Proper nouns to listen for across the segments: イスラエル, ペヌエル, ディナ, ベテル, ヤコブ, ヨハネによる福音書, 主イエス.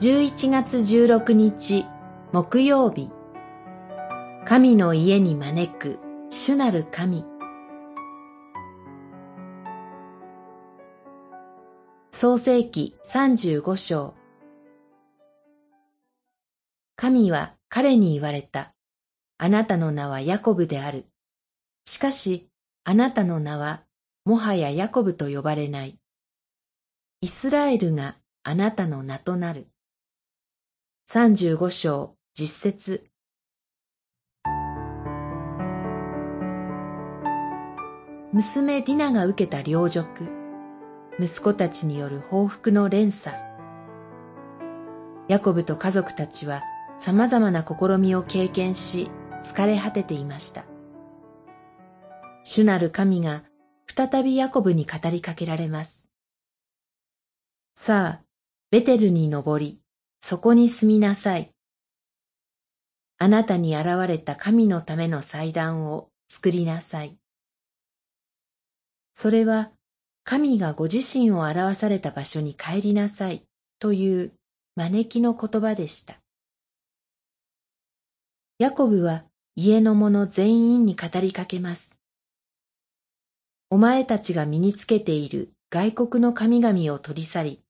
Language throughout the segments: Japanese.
11月16日木曜日、神の家に招く主なる神。創世記35章。神は彼に言われた。あなたの名はヤコブである。しかし、あなたの名はもはやヤコブと呼ばれない。イスラエルがあなたの名となる。35章実節。娘ディナが受けた凌辱、息子たちによる報復の連鎖。ヤコブと家族たちは様々な試みを経験し、疲れ果てていました。主なる神が再びヤコブに語りかけられます。さあ、ベテルに登り、そこに住みなさい。あなたに現れた神のための祭壇を作りなさい。それは、神がご自身を表された場所に帰りなさいという招きの言葉でした。ヤコブは家の者全員に語りかけます。お前たちが身につけている外国の神々を取り去り、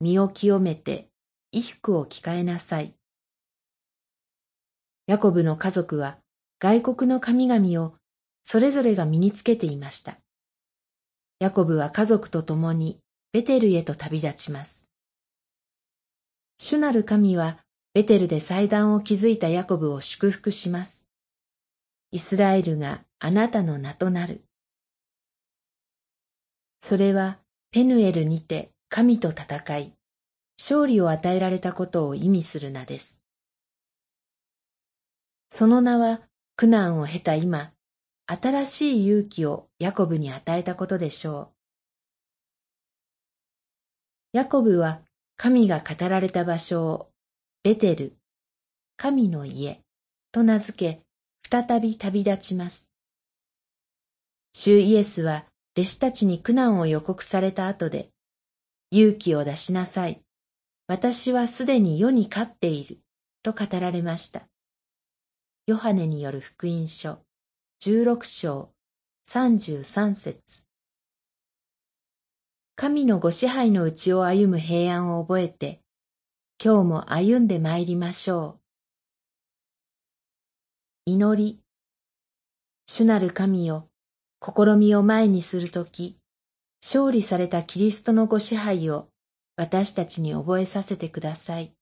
身を清めて衣服を着替えなさい。ヤコブの家族は外国の神々をそれぞれが身につけていました。ヤコブは家族と共にベテルへと旅立ちます。主なる神はベテルで祭壇を築いたヤコブを祝福します。イスラエルがあなたの名となる。それはペヌエルにて神と戦い、勝利を与えられたことを意味する名です。その名は苦難を経た今、新しい勇気をヤコブに与えたことでしょう。ヤコブは神が語られた場所をベテル、神の家と名付け、再び旅立ちます。主イエスは弟子たちに苦難を予告された後で、勇気を出しなさい。私はすでに世に勝っていると語られました。ヨハネによる福音書。16章33節。神のご支配のうちを歩む平安を覚えて、今日も歩んでまいりましょう。祈り。主なる神よ、試みを前にするとき、勝利されたキリストのご支配を私たちに覚えさせてください。